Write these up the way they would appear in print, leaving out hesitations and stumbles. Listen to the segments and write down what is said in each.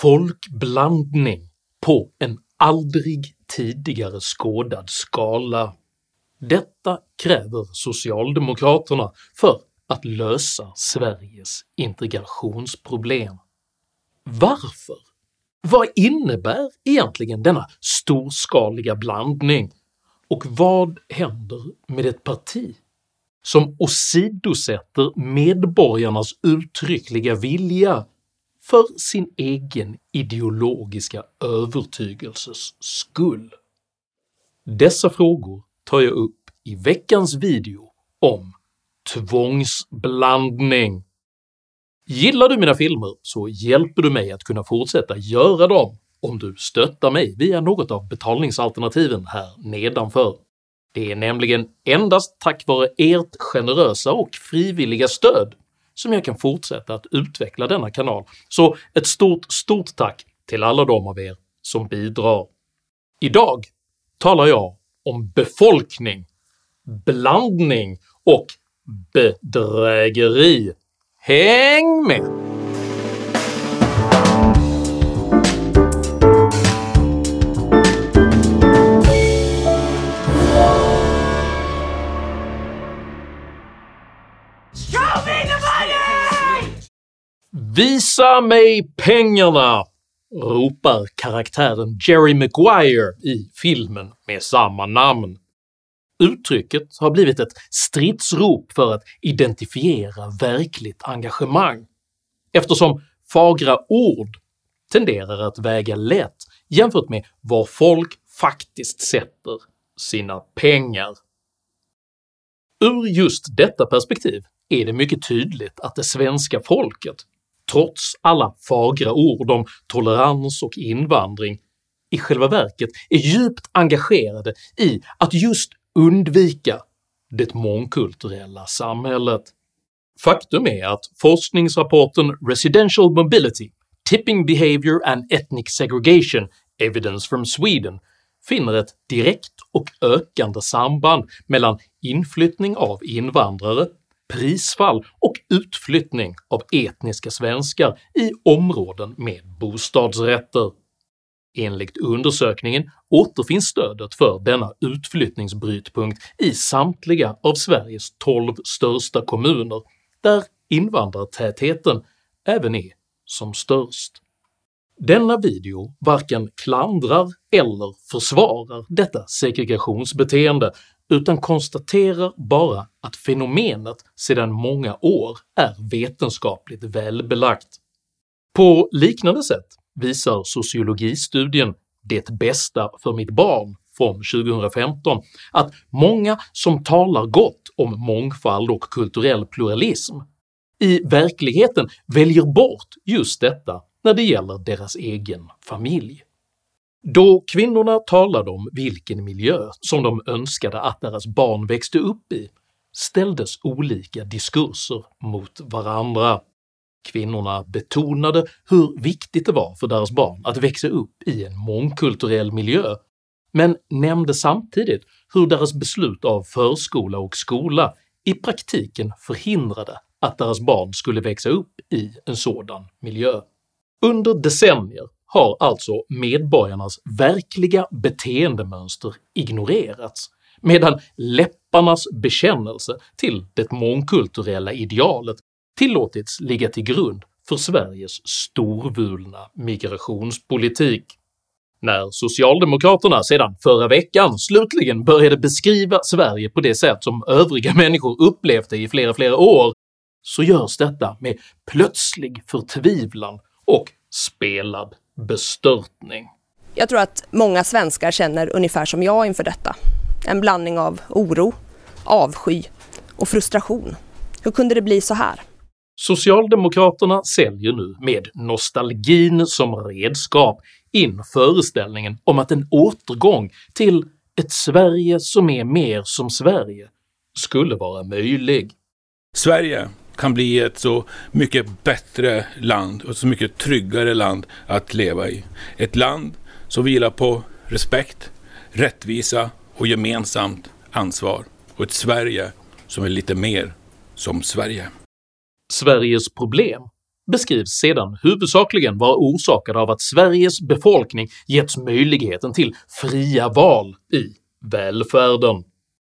folkblandning på en aldrig tidigare skådad skala. Detta kräver Socialdemokraterna för att lösa Sveriges integrationsproblem. Varför? Vad innebär egentligen denna storskaliga blandning? Och vad händer med ett parti som åsidosätter medborgarnas uttryckliga vilja för sin egen ideologiska övertygelses skull? Dessa frågor tar jag upp i veckans video om tvångsblandning. Gillar du mina filmer så hjälper du mig att kunna fortsätta göra dem om du stöttar mig via något av betalningsalternativen här nedanför. Det är nämligen endast tack vare ert generösa och frivilliga stöd som jag kan fortsätta att utveckla denna kanal, så ett stort tack till alla de av er som bidrar. Idag talar jag om befolkning, blandning och bedrägeri. Häng med! Visa mig pengarna! Ropar karaktären Jerry Maguire i filmen med samma namn. Uttrycket har blivit ett stridsrop för att identifiera verkligt engagemang, eftersom fagra ord tenderar att väga lätt jämfört med vad folk faktiskt sätter sina pengar. Ur just detta perspektiv är det mycket tydligt att det svenska folket, trots alla fagra ord om tolerans och invandring, i själva verket är djupt engagerade i att just undvika det mångkulturella samhället. Faktum är att forskningsrapporten “Residential Mobility, Tipping Behavior and Ethnic Segregation – Evidence from Sweden” finner ett direkt och ökande samband mellan inflyttning av invandrare, prisfall och utflyttning av etniska svenskar i områden med bostadsrätter. Enligt undersökningen återfinns stödet för denna utflyttningsbrytpunkt i samtliga av Sveriges 12 största kommuner, där invandrartätheten även är som störst. Denna video varken klandrar eller försvarar detta segregationsbeteende, utan konstaterar bara att fenomenet sedan många år är vetenskapligt välbelagt. På liknande sätt visar sociologistudien “Det bästa för mitt barn” från 2015 att många som talar gott om mångfald och kulturell pluralism i verkligheten väljer bort just detta när det gäller deras egen familj. Då kvinnorna talade om vilken miljö som de önskade att deras barn växte upp i ställdes olika diskurser mot varandra. Kvinnorna betonade hur viktigt det var för deras barn att växa upp i en mångkulturell miljö, men nämnde samtidigt hur deras beslut av förskola och skola i praktiken förhindrade att deras barn skulle växa upp i en sådan miljö. Under decennier har alltså medborgarnas verkliga beteendemönster ignorerats, medan läpparnas bekännelse till det mångkulturella idealet tillåtits ligga till grund för Sveriges storvulna migrationspolitik. När Socialdemokraterna sedan förra veckan slutligen började beskriva Sverige på det sätt som övriga människor upplevt det i flera år, så görs detta med plötslig förtvivlan och spelad bestörtning. Jag tror att många svenskar känner ungefär som jag inför detta. En blandning av oro, avsky och frustration. Hur kunde det bli så här? Socialdemokraterna säljer nu med nostalgin som redskap in föreställningen om att en återgång till ett Sverige som är mer som Sverige skulle vara möjlig. Sverige kan bli ett så mycket bättre land och så mycket tryggare land att leva i. Ett land som vilar på respekt, rättvisa och gemensamt ansvar. Och ett Sverige som är lite mer som Sverige. Sveriges problem beskrivs sedan huvudsakligen vara orsakade av att Sveriges befolkning getts möjligheten till fria val i välfärden.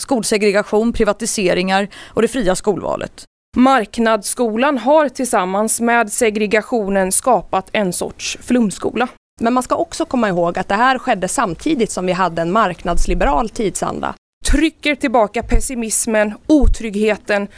Skolsegregation, privatiseringar och det fria skolvalet. Marknadsskolan har tillsammans med segregationen skapat en sorts flumskola. Men man ska också komma ihåg att det här skedde samtidigt som vi hade en marknadsliberal tidsanda. Trycker tillbaka pessimismen, otryggheten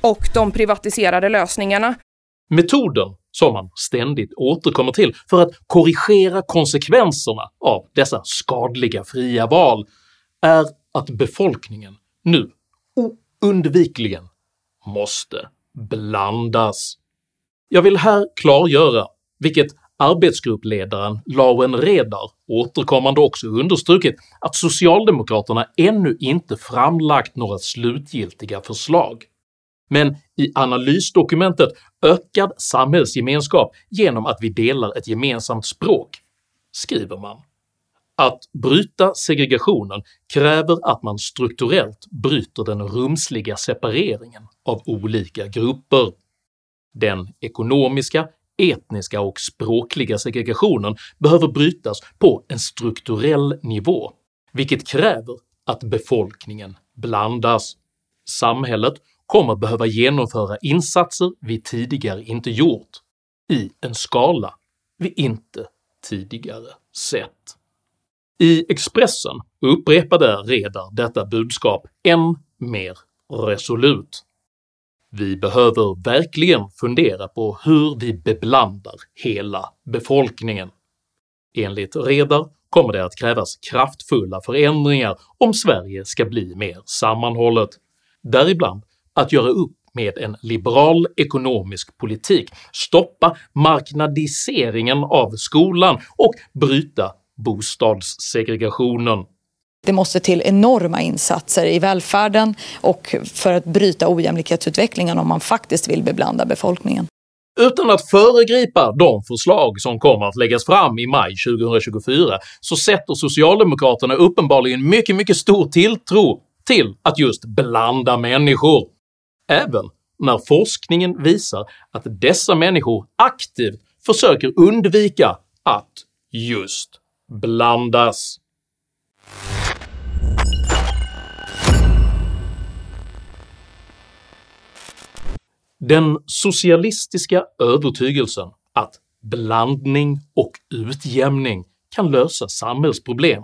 och de privatiserade lösningarna. Metoden som man ständigt återkommer till för att korrigera konsekvenserna av dessa skadliga fria val är att befolkningen nu oundvikligen måste blandas. Jag vill här klargöra vilket arbetsgruppledaren Lawen Redar återkommande också understrukit, att Socialdemokraterna ännu inte framlagt några slutgiltiga förslag. Men i analysdokumentet Ökad samhällsgemenskap genom att vi delar ett gemensamt språk skriver man att bryta segregationen kräver att man strukturellt bryter den rumsliga separeringen av olika grupper. Den ekonomiska, etniska och språkliga segregationen behöver brytas på en strukturell nivå, vilket kräver att befolkningen blandas. Samhället kommer behöva genomföra insatser vi tidigare inte gjort i en skala vi inte tidigare sett. I Expressen upprepade Redar detta budskap än mer resolut. Vi behöver verkligen fundera på hur vi beblandar hela befolkningen. Enligt Redar kommer det att krävas kraftfulla förändringar om Sverige ska bli mer sammanhållet, däribland att göra upp med en liberal ekonomisk politik, stoppa marknadiseringen av skolan och bryta bostadssegregationen. Det måste till enorma insatser i välfärden och för att bryta ojämlikhetsutvecklingen om man faktiskt vill beblanda befolkningen. Utan att föregripa de förslag som kommer att läggas fram i maj 2024 så sätter Socialdemokraterna uppenbarligen mycket, mycket stor tilltro till att just blanda människor, även när forskningen visar att dessa människor aktivt försöker undvika att just blandas. Den socialistiska övertygelsen att blandning och utjämning kan lösa samhällsproblem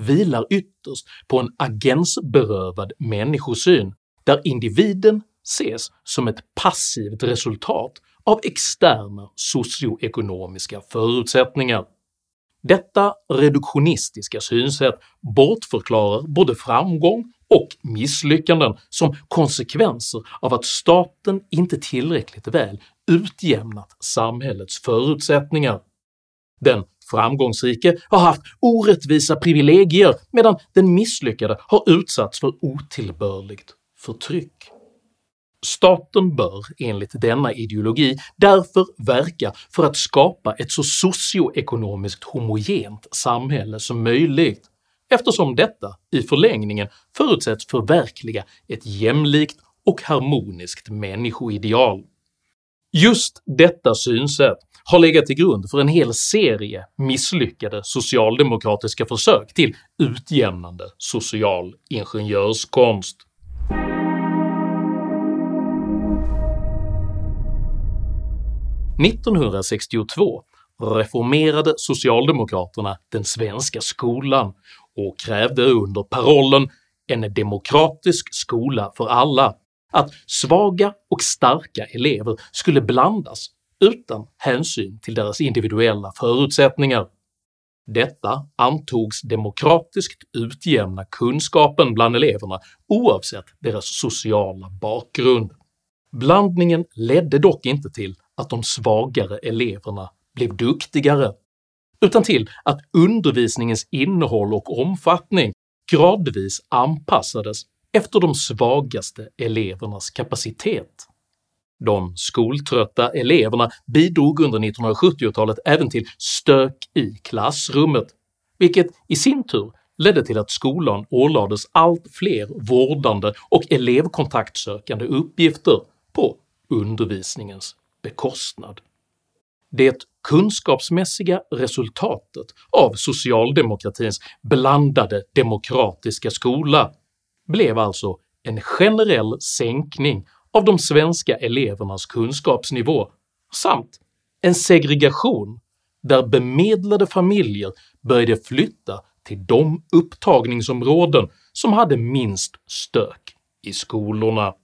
vilar ytterst på en agensberövad människosyn där individen ses som ett passivt resultat av externa socioekonomiska förutsättningar. Detta reduktionistiska synsätt bortförklarar både framgång och misslyckanden som konsekvenser av att staten inte tillräckligt väl utjämnat samhällets förutsättningar. Den framgångsrike har haft orättvisa privilegier medan den misslyckade har utsatts för otillbörligt förtryck. Staten bör enligt denna ideologi därför verka för att skapa ett så socioekonomiskt homogent samhälle som möjligt, eftersom detta i förlängningen förutsätts förverkliga ett jämlikt och harmoniskt människoideal. Just detta synsätt har legat till grund för en hel serie misslyckade socialdemokratiska försök till utjämnande social ingenjörskonst. –1962 reformerade Socialdemokraterna den svenska skolan och krävde under parollen “En demokratisk skola för alla” att svaga och starka elever skulle blandas utan hänsyn till deras individuella förutsättningar. Detta antogs demokratiskt utjämna kunskapen bland eleverna oavsett deras sociala bakgrund. Blandningen ledde dock inte till att de svagare eleverna blev duktigare, utan till att undervisningens innehåll och omfattning gradvis anpassades efter de svagaste elevernas kapacitet. De skoltrötta eleverna bidrog under 1970-talet även till stök i klassrummet, vilket i sin tur ledde till att skolan ålades allt fler vårdande och elevkontaktsökande uppgifter på undervisningens bekostnad. Det kunskapsmässiga resultatet av socialdemokratins blandade demokratiska skola blev alltså en generell sänkning av de svenska elevernas kunskapsnivå samt en segregation där bemedlade familjer började flytta till de upptagningsområden som hade minst stök i skolorna.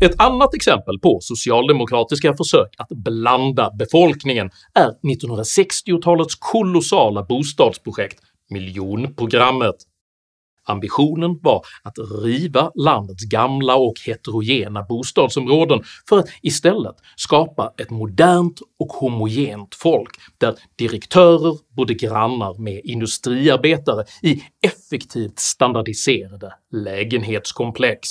Ett annat exempel på socialdemokratiska försök att blanda befolkningen är 1960-talets kolossala bostadsprojekt Miljonprogrammet. Ambitionen var att riva landets gamla och heterogena bostadsområden för att istället skapa ett modernt och homogent folk där direktörer bodde grannar med industriarbetare i effektivt standardiserade lägenhetskomplex.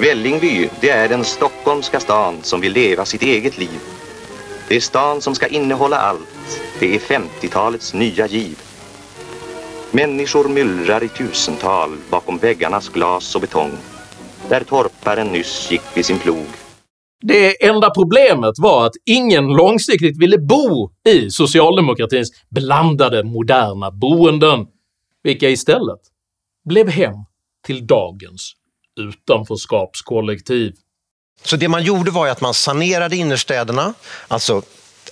Vällingby, det är den stockholmska stan som vill leva sitt eget liv. Det är stan som ska innehålla allt. Det är 50-talets nya giv. Människor myllrar i tusental bakom väggarnas glas och betong, där torparen nyss gick vid sin plog. Det enda problemet var att ingen långsiktigt ville bo i socialdemokratins blandade moderna boenden, vilka istället blev hem till dagens utanförskapskollektiv. Så det man gjorde var ju att man sanerade innerstäderna, alltså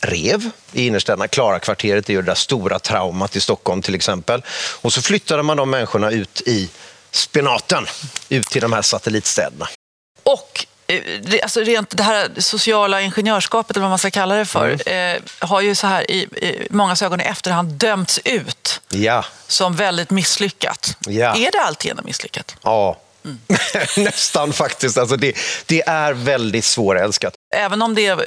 rev i innerstäderna. Klara kvarteret är ju det där stora traumat i Stockholm till exempel. Och så flyttade man de människorna ut i spenaten, ut till de här satellitstäderna. Och alltså rent det här sociala ingenjörskapet, eller vad man ska kalla det för, har ju så här i många ögon i efterhand dömts ut som väldigt misslyckat. Ja. Är det alltigenom misslyckat? Ja. Mm. Nästan faktiskt, alltså det är väldigt svårälskat. Även om det är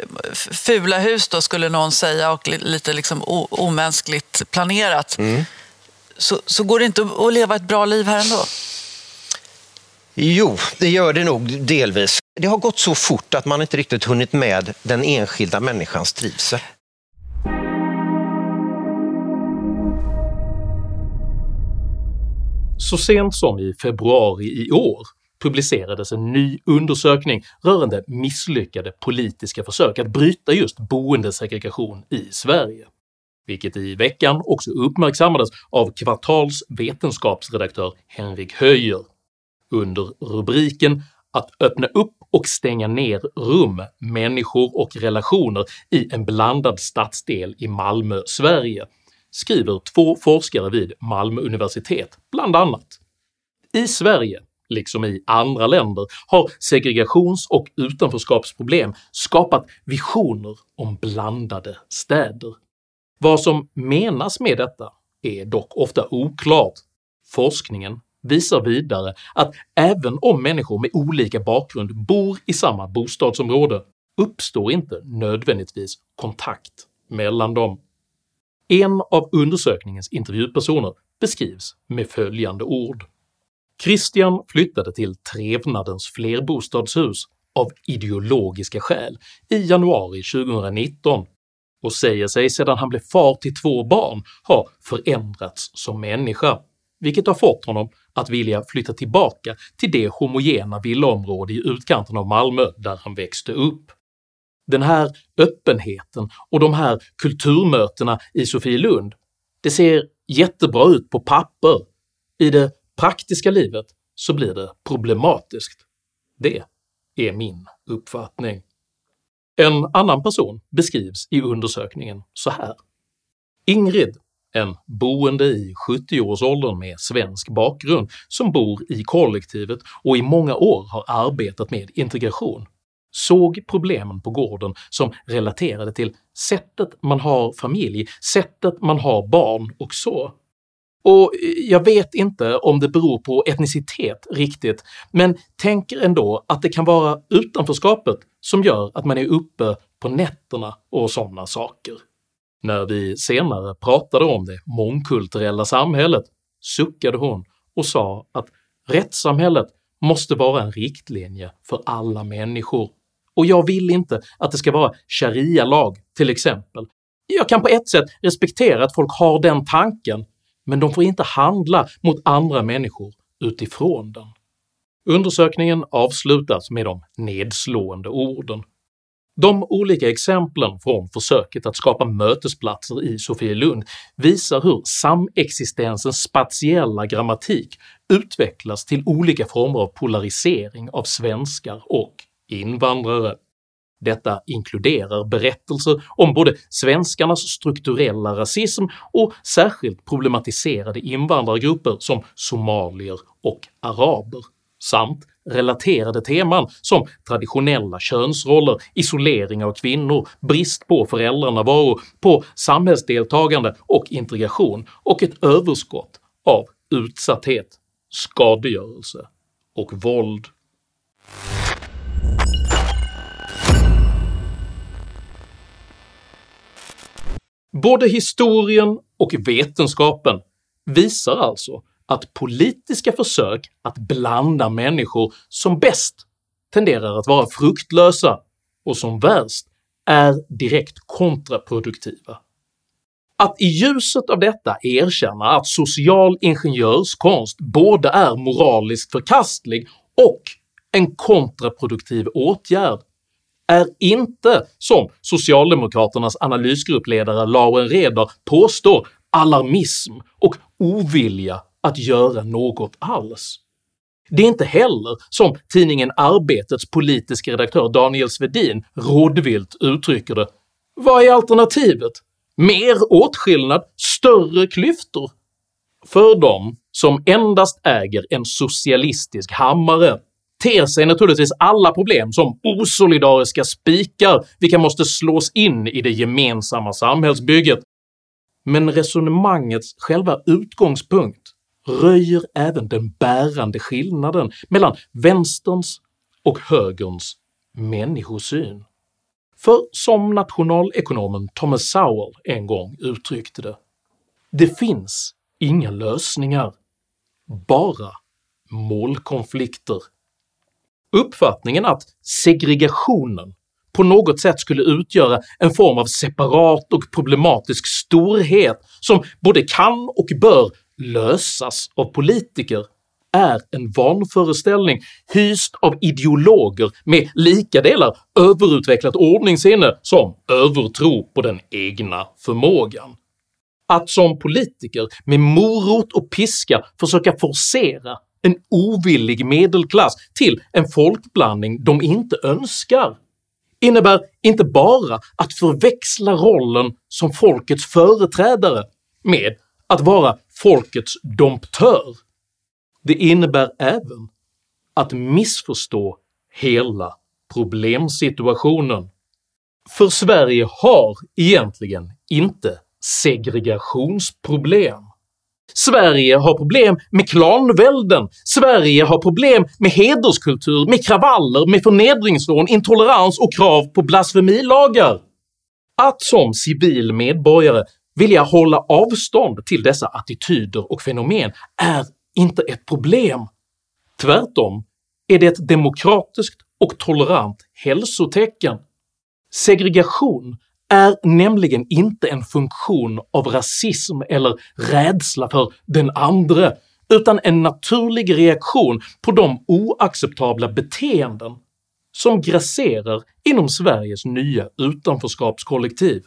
fula hus då, skulle någon säga, och lite liksom omänskligt planerat, så går det inte att leva ett bra liv här ändå? Jo, det gör det nog delvis. Det har gått så fort att man inte riktigt hunnit med den enskilda människans trivsel. Så sent som i februari i år publicerades en ny undersökning rörande misslyckade politiska försök att bryta just boendesegregation i Sverige, vilket i veckan också uppmärksammades av Kvartals vetenskapsredaktör Henrik Höjer under rubriken “Att öppna upp och stänga ner rum, människor och relationer i en blandad stadsdel i Malmö, Sverige”, skriver två forskare vid Malmö universitet bland annat. I Sverige, liksom i andra länder, har segregations- och utanförskapsproblem skapat visioner om blandade städer. Vad som menas med detta är dock ofta oklart. Forskningen visar vidare att även om människor med olika bakgrund bor i samma bostadsområde uppstår inte nödvändigtvis kontakt mellan dem. En av undersökningens intervjupersoner beskrivs med följande ord: “Christian flyttade till Trevnadens flerbostadshus av ideologiska skäl i januari 2019 och säger sig sedan han blev far till 2 barn ha förändrats som människa, vilket har fått honom att vilja flytta tillbaka till det homogena villaområde i utkanten av Malmö där han växte upp. Den här öppenheten och de här kulturmötena i Sofielund, det ser jättebra ut på papper. I det praktiska livet så blir det problematiskt. Det är min uppfattning.” En annan person beskrivs i undersökningen så här: “Ingrid, en boende i 70-årsåldern med svensk bakgrund som bor i kollektivet och i många år har arbetat med integration, såg problemen på gården som relaterade till sättet man har familj, sättet man har barn och så. Och jag vet inte om det beror på etnicitet riktigt, men tänker ändå att det kan vara utanförskapet som gör att man är uppe på nätterna och sådana saker. När vi senare pratade om det mångkulturella samhället suckade hon och sa att rättssamhället måste vara en riktlinje för alla människor. Och jag vill inte att det ska vara sharia-lag till exempel. Jag kan på ett sätt respektera att folk har den tanken, men de får inte handla mot andra människor utifrån den. Undersökningen avslutas med de nedslående orden. De olika exemplen från försöket att skapa mötesplatser i Sofielund visar hur samexistensens spatiella grammatik utvecklas till olika former av polarisering av svenskar och invandrare. Detta inkluderar berättelser om både svenskarnas strukturella rasism och särskilt problematiserade invandrargrupper som somalier och araber, samt relaterade teman som traditionella könsroller, isolering av kvinnor, brist på föräldranärvaro, på samhällsdeltagande och integration och ett överskott av utsatthet, skadegörelse och våld. Både historien och vetenskapen visar alltså att politiska försök att blanda människor som bäst tenderar att vara fruktlösa och som värst är direkt kontraproduktiva. Att i ljuset av detta erkänna att social ingenjörskonst både är moraliskt förkastlig och en kontraproduktiv åtgärd är inte, som Socialdemokraternas analysgruppledare Lawen Redar påstår, alarmism och ovilja att göra något alls. Det är inte heller, som tidningen Arbetets politiska redaktör Daniel Svedin rådvilt uttrycker det, vad är alternativet? Mer åtskillnad, större klyftor? För dem som endast äger en socialistisk hammare ter sig naturligtvis alla problem som osolidariska spikar vilka måste slås in i det gemensamma samhällsbygget, men resonemangets själva utgångspunkt röjer även den bärande skillnaden mellan vänsterns och högerns människosyn. För som nationalekonomen Thomas Sowell en gång uttryckte det, det finns inga lösningar, bara målkonflikter. Uppfattningen att segregationen på något sätt skulle utgöra en form av separat och problematisk storhet som både kan och bör lösas av politiker är en vanföreställning hyst av ideologer med lika delar överutvecklat ordningssinne som övertro på den egna förmågan. Att som politiker med morot och piska försöka forcera en ovillig medelklass till en folkblandning de inte önskar innebär inte bara att förväxla rollen som folkets företrädare med att vara folkets domptör. Det innebär även att missförstå hela problemsituationen. För Sverige har egentligen inte segregationsproblem. Sverige har problem med klanvälden, Sverige har problem med hederskultur, med kravaller, med förnedringsrån, intolerans och krav på blasfemilagar. Att som civil medborgare vilja hålla avstånd till dessa attityder och fenomen är inte ett problem. Tvärtom är det ett demokratiskt och tolerant hälsotecken. Segregation är nämligen inte en funktion av rasism eller rädsla för den andra, utan en naturlig reaktion på de oacceptabla beteenden som grasserar inom Sveriges nya utanförskapskollektiv.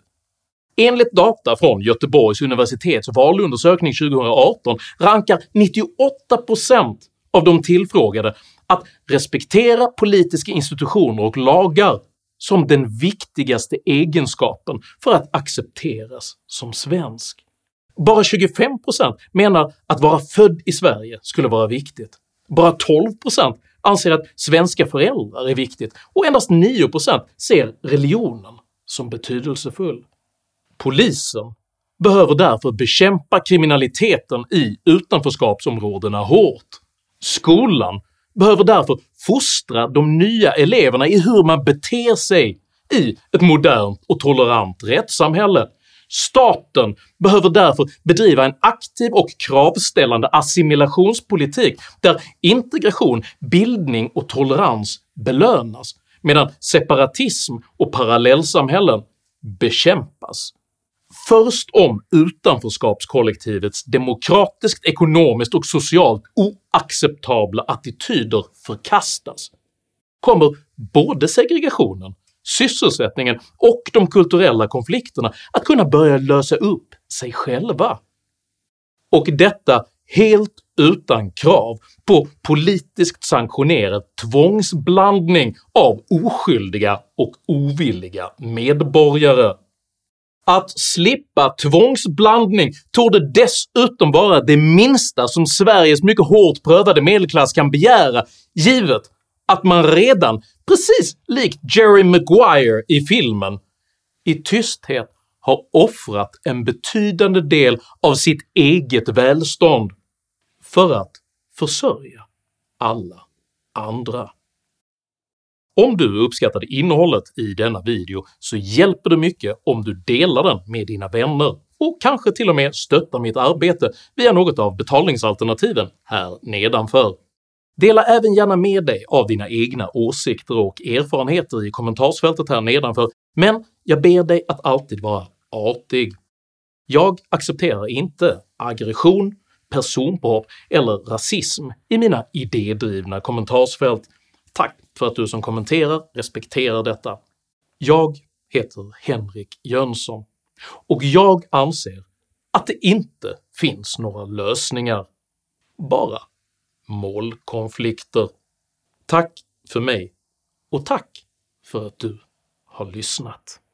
Enligt data från Göteborgs universitets valundersökning 2018 rankar 98% av de tillfrågade att respektera politiska institutioner och lagar som den viktigaste egenskapen för att accepteras som svensk. Bara 25% menar att vara född i Sverige skulle vara viktigt, bara 12% anser att svenska föräldrar är viktigt och endast 9% ser religionen som betydelsefull. Polisen behöver därför bekämpa kriminaliteten i utanförskapsområdena hårt. Skolan behöver därför fostra de nya eleverna i hur man beter sig i ett modernt och tolerant rättssamhälle. Staten behöver därför bedriva en aktiv och kravställande assimilationspolitik där integration, bildning och tolerans belönas, medan separatism och parallellsamhällen bekämpas. först om utanförskapskollektivets demokratiskt, ekonomiskt och socialt oacceptabla attityder förkastas kommer både segregationen, sysselsättningen och de kulturella konflikterna att kunna börja lösa upp sig själva. Och detta helt utan krav på politiskt sanktionerad tvångsblandning av oskyldiga och ovilliga medborgare. Att slippa tvångsblandning torde dessutom vara det minsta som Sveriges mycket hårt prövade medelklass kan begära, givet att man redan, precis likt Jerry Maguire i filmen, i tysthet har offrat en betydande del av sitt eget välstånd för att försörja alla andra. Om du uppskattade innehållet i denna video så hjälper det mycket om du delar den med dina vänner och kanske till och med stöttar mitt arbete via något av betalningsalternativen här nedanför. Dela även gärna med dig av dina egna åsikter och erfarenheter i kommentarsfältet här nedanför, men jag ber dig att alltid vara artig. Jag accepterar inte aggression, personpåhopp eller rasism i mina idédrivna kommentarsfält. Tack för att du som kommenterar respekterar detta. Jag heter Henrik Jönsson, och jag anser att det inte finns några lösningar, bara målkonflikter. Tack för mig, och tack för att du har lyssnat.